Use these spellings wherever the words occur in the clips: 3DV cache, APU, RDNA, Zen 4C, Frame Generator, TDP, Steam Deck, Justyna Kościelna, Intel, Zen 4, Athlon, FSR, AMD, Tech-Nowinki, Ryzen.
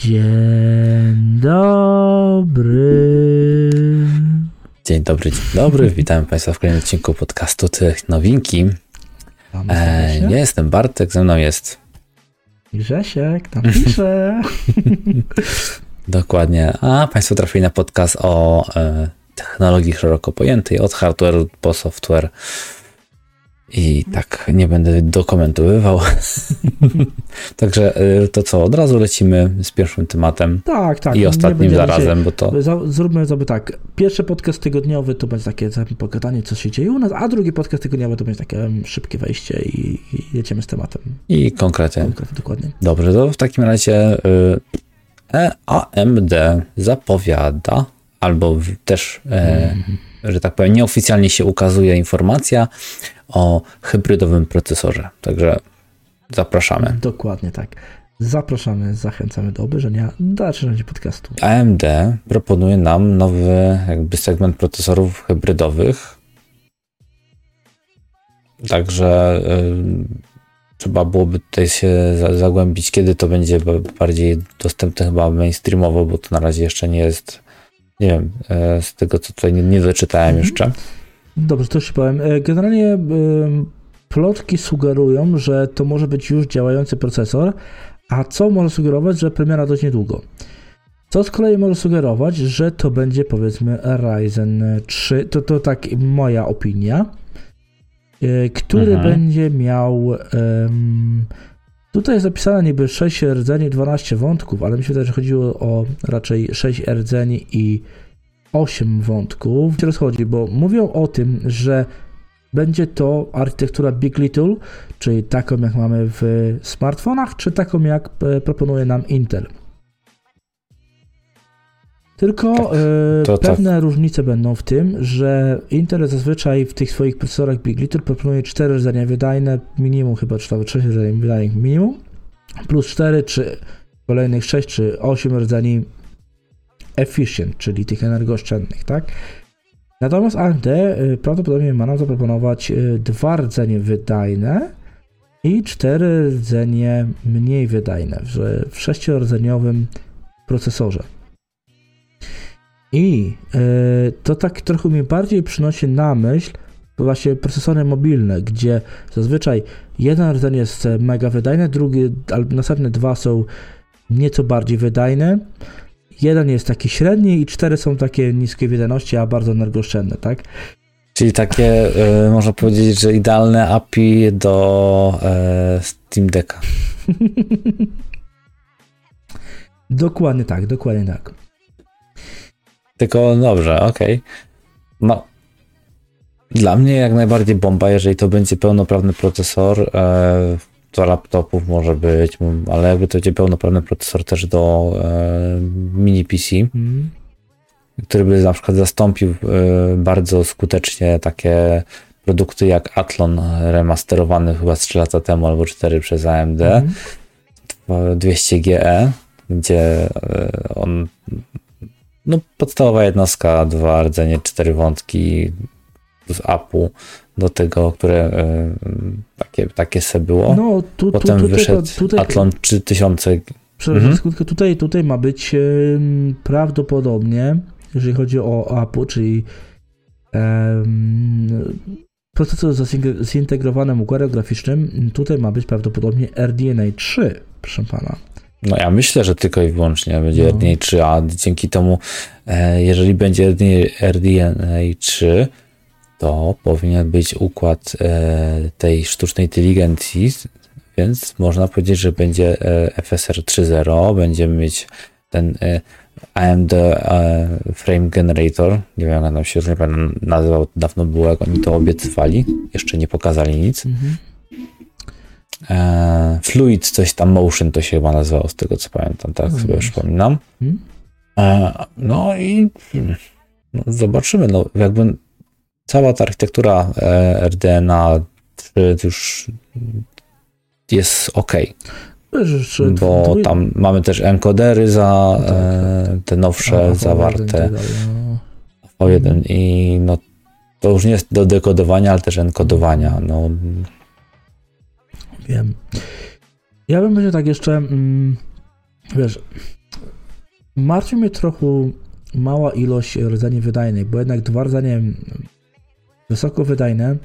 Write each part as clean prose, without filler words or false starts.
Dzień dobry. Dzień dobry. Witam Państwa w kolejnym odcinku podcastu Tych Nowinki. Ja jestem Bartek, ze mną jest... Grzesiek, tam pisze. Dokładnie. A Państwo trafili na podcast o technologii szeroko pojętej, od hardware'u po software. I tak, nie będę dokumentowywał. Także to co, od razu lecimy z pierwszym tematem. Tak. I ostatnim zarazem, bo to... Zróbmy sobie tak, pierwszy podcast tygodniowy to będzie takie pogadanie, co się dzieje u nas, a drugi podcast tygodniowy to będzie takie szybkie wejście i jedziemy z tematem. I konkretnie. Dokładnie. Dobrze, to w takim razie AMD zapowiada, albo też... że tak powiem, nieoficjalnie się ukazuje informacja o hybrydowym procesorze. Także zapraszamy. Dokładnie tak. Zapraszamy, zachęcamy do obejrzenia dalszych części podcastu. AMD proponuje nam nowy jakby segment procesorów hybrydowych. Także trzeba byłoby tutaj się zagłębić, kiedy to będzie bardziej dostępne chyba mainstreamowo, bo to na razie jeszcze nie jest... Nie wiem, z tego co tutaj nie doczytałem jeszcze. Dobrze, to już powiem. Generalnie plotki sugerują, że to może być już działający procesor, a co może sugerować, że premiera dość niedługo. Co z kolei może sugerować, że to będzie powiedzmy Ryzen 3, to tak moja opinia, który będzie miał... Tutaj jest zapisane niby 6 rdzeni, 12 wątków, ale mi się wydaje, że chodziło o raczej 6 rdzeni i 8 wątków. Się rozchodzi, bo mówią o tym, że będzie to architektura Big Little, czyli taką jak mamy w smartfonach, czy taką jak proponuje nam Intel. Tylko pewne różnice będą w tym, że Intel zazwyczaj w tych swoich procesorach Big Little proponuje 4 rdzenia wydajne, minimum chyba 3 rdzenia wydajnych minimum, plus 4 czy kolejnych 6 czy 8 rdzeni efficient, czyli tych energooszczędnych, tak? Natomiast AMD prawdopodobnie ma nam zaproponować 2 rdzenie wydajne i 4 rdzenie mniej wydajne w 6-rdzeniowym procesorze. I to tak trochę mi bardziej przynosi na myśl właśnie procesory mobilne, gdzie zazwyczaj jeden rdzeń jest mega wydajny, drugi, albo następne dwa są nieco bardziej wydajne, jeden jest taki średni i 4 są takie niskiej wydajności, a bardzo energooszczędne, tak? Czyli takie, można powiedzieć, że idealne API do Steam Decka. Dokładnie tak. Tylko dobrze, okej. No, dla mnie jak najbardziej bomba, jeżeli to będzie pełnoprawny procesor, do laptopów może być, ale jakby to będzie pełnoprawny procesor też do mini PC, który by na przykład zastąpił bardzo skutecznie takie produkty jak Athlon remasterowany chyba z 3 lata temu albo 4 przez AMD, 200 GE, gdzie on... No, podstawowa jednostka, 2 rdzenie, 4 wątki plus APU do tego, które takie se było. No, potem wyszedł Athlon 3000. Tutaj ma być prawdopodobnie, jeżeli chodzi o APU, czyli procesor zintegrowanym układem graficznym, tutaj ma być prawdopodobnie RDNA 3, proszę pana. No ja myślę, że tylko i wyłącznie będzie RDNA 3, a dzięki temu, jeżeli będzie RDNA 3, to powinien być układ tej sztucznej inteligencji, więc można powiedzieć, że będzie FSR 3.0, będziemy mieć ten AMD Frame Generator, nie wiem jak nam się różnie nazywał, dawno było jak oni to obiecywali, jeszcze nie pokazali nic. Fluid, coś tam, motion to się chyba nazywało, z tego co pamiętam, tak sobie przypominam. No i no, zobaczymy, no jakby cała ta architektura RDNA już jest ok. Bo tam mamy też encodery za te nowsze zawarte w O1 i no to już nie jest do dekodowania, ale też enkodowania. No. Wiem. Ja bym powiedział tak jeszcze, wiesz, Martwi mnie trochę mała ilość rdzeni wydajnych, bo jednak dwa rdzenie wysoko wydajne,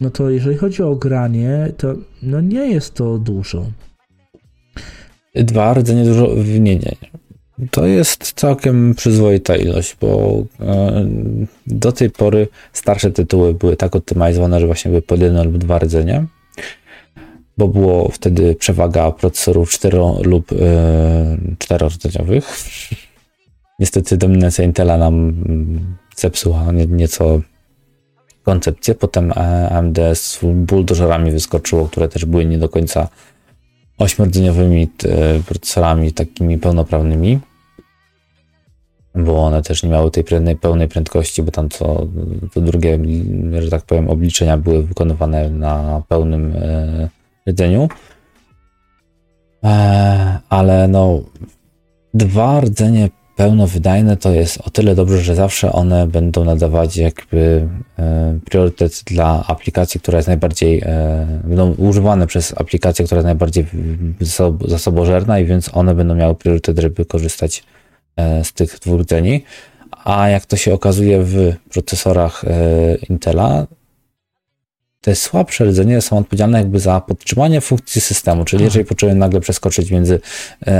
no to jeżeli chodzi o granie, to no nie jest to dużo. Dwa rdzenie dużo? Nie. To jest całkiem przyzwoita ilość, bo do tej pory starsze tytuły były tak optymalizowane, że właśnie były pod jedno lub dwa rdzenia, bo było wtedy przewaga procesorów 4- lub 4-rdzeniowych. Niestety dominacja Intela nam zepsuła nieco koncepcję, potem AMD z buldożerami wyskoczyło, które też były nie do końca 8-rdzeniowymi procesorami takimi pełnoprawnymi, bo one też nie miały tej pełnej prędkości, bo tam to drugie, że tak powiem, obliczenia były wykonywane na pełnym rdzeniu, ale no dwa rdzenie pełnowydajne to jest o tyle dobrze, że zawsze one będą nadawać jakby priorytet dla aplikacji, która jest najbardziej, będą używane przez aplikację, która jest najbardziej zasobożerna i więc one będą miały priorytet, żeby korzystać z tych dwóch rdzeni, a jak to się okazuje w procesorach Intela, te słabsze rdzenie są odpowiedzialne jakby za podtrzymanie funkcji systemu, czyli jeżeli potrzebujemy nagle przeskoczyć między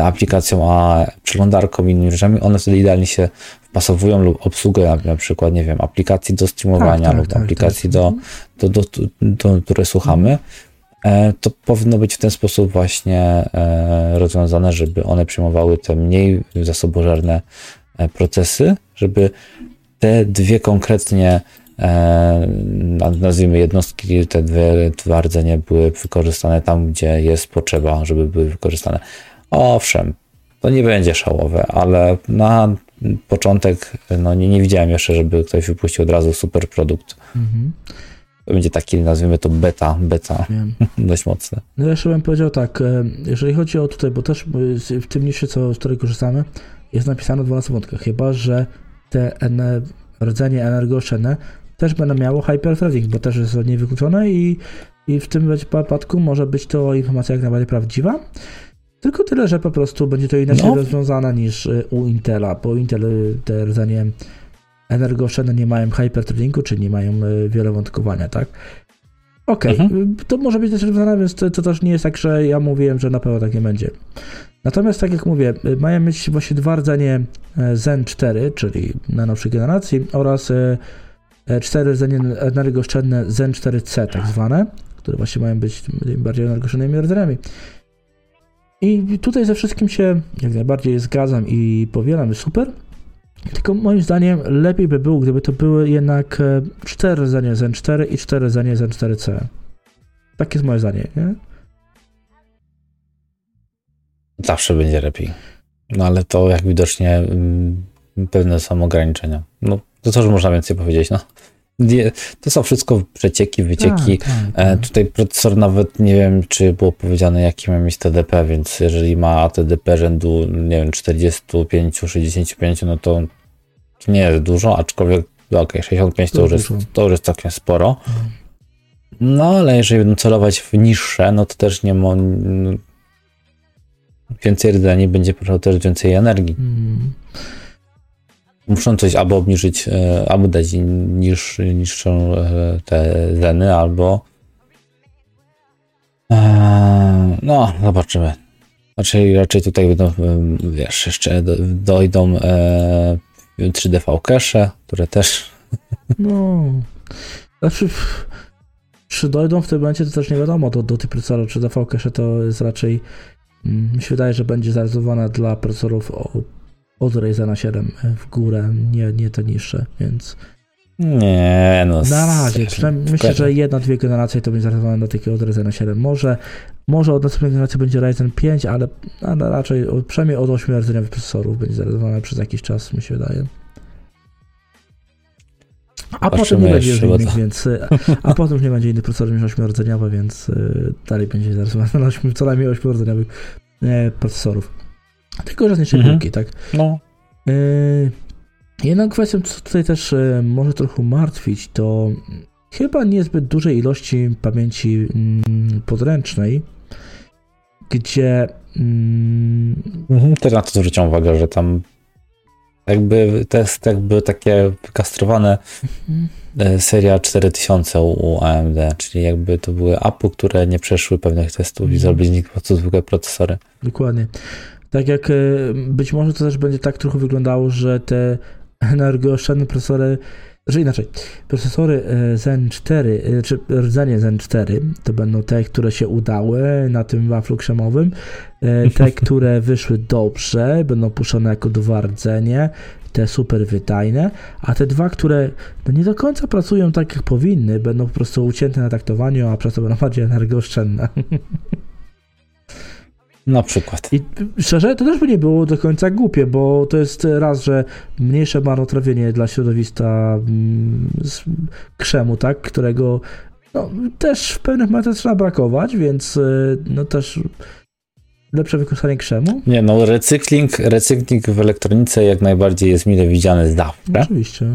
aplikacją a przeglądarką i innymi rzeczami, one wtedy idealnie się wpasowują lub obsługę na przykład, nie wiem, aplikacji do streamowania lub aplikacji do której słuchamy. To powinno być w ten sposób właśnie rozwiązane, żeby one przyjmowały te mniej zasobożerne procesy, żeby te dwie konkretnie nazwijmy jednostki, te dwa rdzenie były wykorzystane tam, gdzie jest potrzeba, żeby były wykorzystane. Owszem, to nie będzie szałowe, ale na początek no nie widziałem jeszcze, żeby ktoś wypuścił od razu super produkt. Mhm. To będzie taki, nazwijmy to beta, dość mocne. No jeszcze bym powiedział tak, jeżeli chodzi o tutaj, bo też w tym niszy, z której korzystamy, jest napisane 12 wątkach, chyba że te rdzenie energooszczędne też będą miało hyperthreading, bo też jest od niej wykluczone i w tym przypadku może być to informacja jak najbardziej prawdziwa, tylko tyle, że po prostu będzie to inaczej rozwiązane niż u Intela, bo Intel te rdzenie energooszczędne nie mają hyperthreadingu, czyli nie mają wielowątkowania, tak? Okej. To może być też rozwiązane, więc to też nie jest tak, że ja mówiłem, że na pewno tak nie będzie. Natomiast tak jak mówię, mają mieć właśnie dwa rdzenie Zen 4, czyli najnowszej generacji, oraz cztery rdzenie energooszczędne Zen 4C tak zwane, które właśnie mają być bardziej energooszczędnymi rdzeniami. I tutaj ze wszystkim się jak najbardziej zgadzam i powielam, super. Tylko moim zdaniem lepiej by było, gdyby to były jednak cztery rdzenie Zen 4 i cztery rdzenie Zen 4C. Tak jest moje zdanie, nie? Zawsze będzie lepiej. No ale to jak widocznie pewne są ograniczenia. No to też można więcej powiedzieć, no. To są wszystko przecieki, wycieki. Tutaj procesor nawet nie wiem, czy było powiedziane, jaki ma mieć TDP, więc jeżeli ma TDP rzędu, nie wiem, 45-65, no to nie jest dużo, aczkolwiek 65 to już jest całkiem sporo. No ale jeżeli będą celować w niższe, no to też nie ma... Więcej rdzeni będzie po prostu też więcej energii. Muszą coś albo obniżyć, albo dać niższą te zeny, albo no zobaczymy. Raczej tutaj będą, wiesz, jeszcze dojdą 3DV cache, które też... No, znaczy czy dojdą w tym momencie, to też nie wiadomo, do tych procesorów 3DV cache to jest raczej... Mi się wydaje, że będzie zarezerwowana dla procesorów od Ryzena 7 w górę, nie te niższe, więc... Nie, no... Na razie, myślę, że jedna, dwie generacje to będzie zarezerwowane dla takiego od Ryzena 7. Może od następnej generacji będzie Ryzen 5, ale raczej przynajmniej od 8 rdzeniowych procesorów będzie zarezerwowane przez jakiś czas, mi się wydaje. A potem nie będzie już innych, więc... A potem już nie będzie innych procesorów niż 8-rdzeniowy, więc dalej będzie zarezerwowane na 8, co najmniej 8-rdzeniowych procesorów. Tylko, że z niższej półki, tak? No. Jedną kwestią, co tutaj też może trochę martwić, to chyba niezbyt dużej ilości pamięci podręcznej, gdzie Też na to zwróciłem uwagę, że tam jakby to jest jakby takie kastrowane seria 4000 u AMD, czyli jakby to były APU, które nie przeszły pewnych testów i zrobili z nich po prostu zwykłe procesory. Dokładnie. Tak jak być może to też będzie tak trochę wyglądało, że te energooszczędne procesory, że inaczej, procesory Zen 4, czy rdzenie Zen 4, to będą te, które się udały na tym waflu krzemowym, te, które wyszły dobrze, będą puszczone jako dwa rdzenie, te super wydajne, a te dwa, które no nie do końca pracują tak jak powinny, będą po prostu ucięte na taktowaniu, a przez to będą bardziej energooszczędne. Na przykład. I szczerze, to też by nie było do końca głupie, bo to jest raz, że mniejsze marnotrawienie dla środowiska krzemu, tak, którego no, też w pewnych momentach trzeba brakować, więc no też lepsze wykorzystanie krzemu. Nie no, recykling w elektronice jak najbardziej jest mile widziany z dawka. No, oczywiście.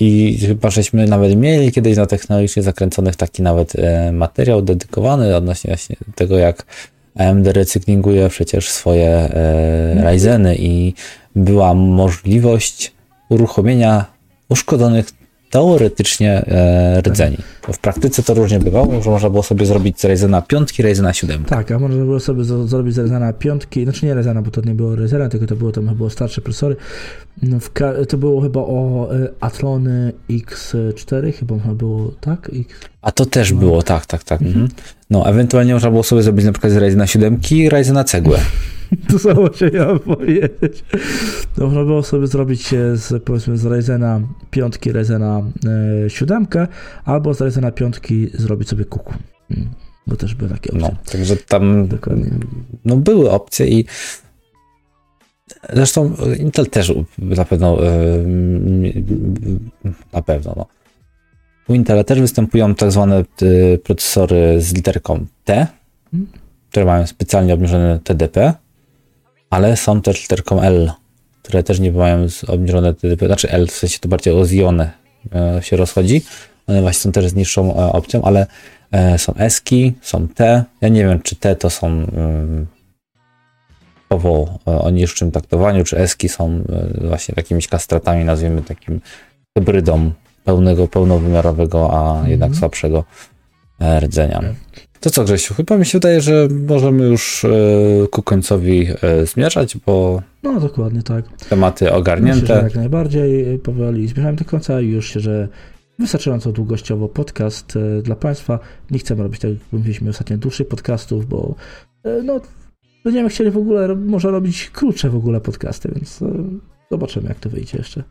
I chyba żeśmy nawet mieli kiedyś na technologicznie zakręconych taki nawet materiał dedykowany odnośnie właśnie tego, jak AMD recyklinguje przecież swoje Ryzeny i była możliwość uruchomienia uszkodzonych teoretycznie rdzeni. W praktyce to różnie bywało, że można było sobie zrobić z Ryzena 5, Ryzena 7. Tak, a można było sobie zrobić z Ryzena 5, znaczy nie Ryzena, bo to nie było Ryzena, tylko to było tam chyba starsze procesory. No to było chyba o Athlony X4, chyba było, tak? A to też było, tak. Mhm. No, ewentualnie można było sobie zrobić na przykład z Ryzena 7 i Ryzena cegłę. To samo się ja powiedzieć. Można było sobie zrobić powiedzmy z Ryzena 5, Ryzena 7, albo z Ryzena 5 zrobić sobie kuku. Bo też były takie opcje. No, także tam dokładnie. No, były opcje i zresztą Intel też na pewno no. U Intela też występują tak zwane procesory z literką T, które mają specjalnie obniżone TDP, ale są też literką L, które też nie mają obniżone TDP, znaczy L w sensie to bardziej o zjony się rozchodzi, one właśnie są też z niższą opcją, ale są S-ki, są T, ja nie wiem czy T to są o niższym taktowaniu, czy S-ki są właśnie takimiś kastratami, nazwijmy takim hybrydą pełnowymiarowego, a jednak słabszego rdzenia. To co, Grzesiu, chyba mi się wydaje, że możemy już ku końcowi zmierzać, bo no dokładnie tak. Tematy ogarnięte. Myślę, że jak najbardziej powoli zmierzamy do końca i już się, że wystarczająco długościowo podcast dla Państwa. Nie chcemy robić tak, jak mówiliśmy ostatnio, dłuższych podcastów, bo no będziemy chcieli w ogóle, może robić krótsze w ogóle podcasty, więc zobaczymy jak to wyjdzie jeszcze.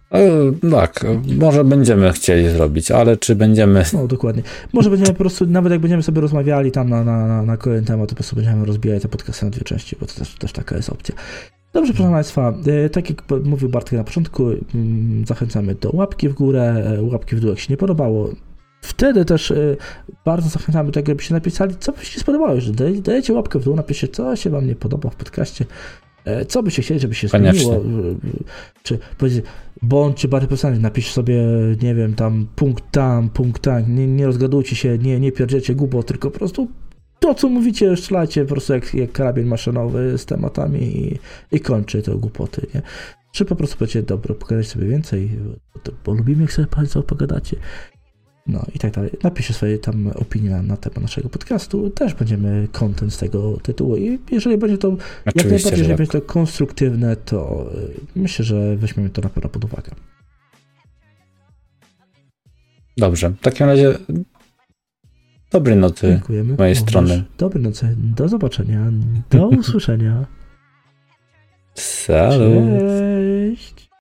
Tak, może będziemy chcieli zrobić, ale czy będziemy... No dokładnie. Może będziemy po prostu, nawet jak będziemy sobie rozmawiali tam na kolejny temat, to po prostu będziemy rozbijać te podcasty na dwie części, bo to też taka jest opcja. Dobrze, proszę Państwa, tak jak mówił Bartek na początku, zachęcamy do łapki w górę, łapki w dół jak się nie podobało. Wtedy też bardzo zachęcamy do tego, żebyście napisali, co by się spodobało, że dajecie łapkę w dół, napiszcie, co się Wam nie podoba w podcaście, co byście chcieli, żeby się zmieniło, czy powiedzcie, bądźcie bardziej profesjonalni, napiszcie sobie, nie wiem, tam, punkt, nie rozgadujcie się, nie pierdziecie głupo, tylko po prostu to, co mówicie, strzelajcie po prostu jak karabin maszynowy z tematami i kończy te głupoty, nie? Czy po prostu będziecie, dobro, pokazać sobie więcej, bo lubimy, jak sobie Państwo pogadacie. No i tak dalej. Napiszcie swoje tam opinie na temat naszego podcastu. Też będziemy content z tego tytułu i jeżeli będzie to, oczywiście, jak najbardziej, jeżeli będzie to konstruktywne, to myślę, że weźmiemy to na pewno pod uwagę. Dobrze. W takim razie dobrej nocy. Dziękujemy. Z mojej strony. Dobrej nocy. Do zobaczenia. Do usłyszenia. Salut. Cześć.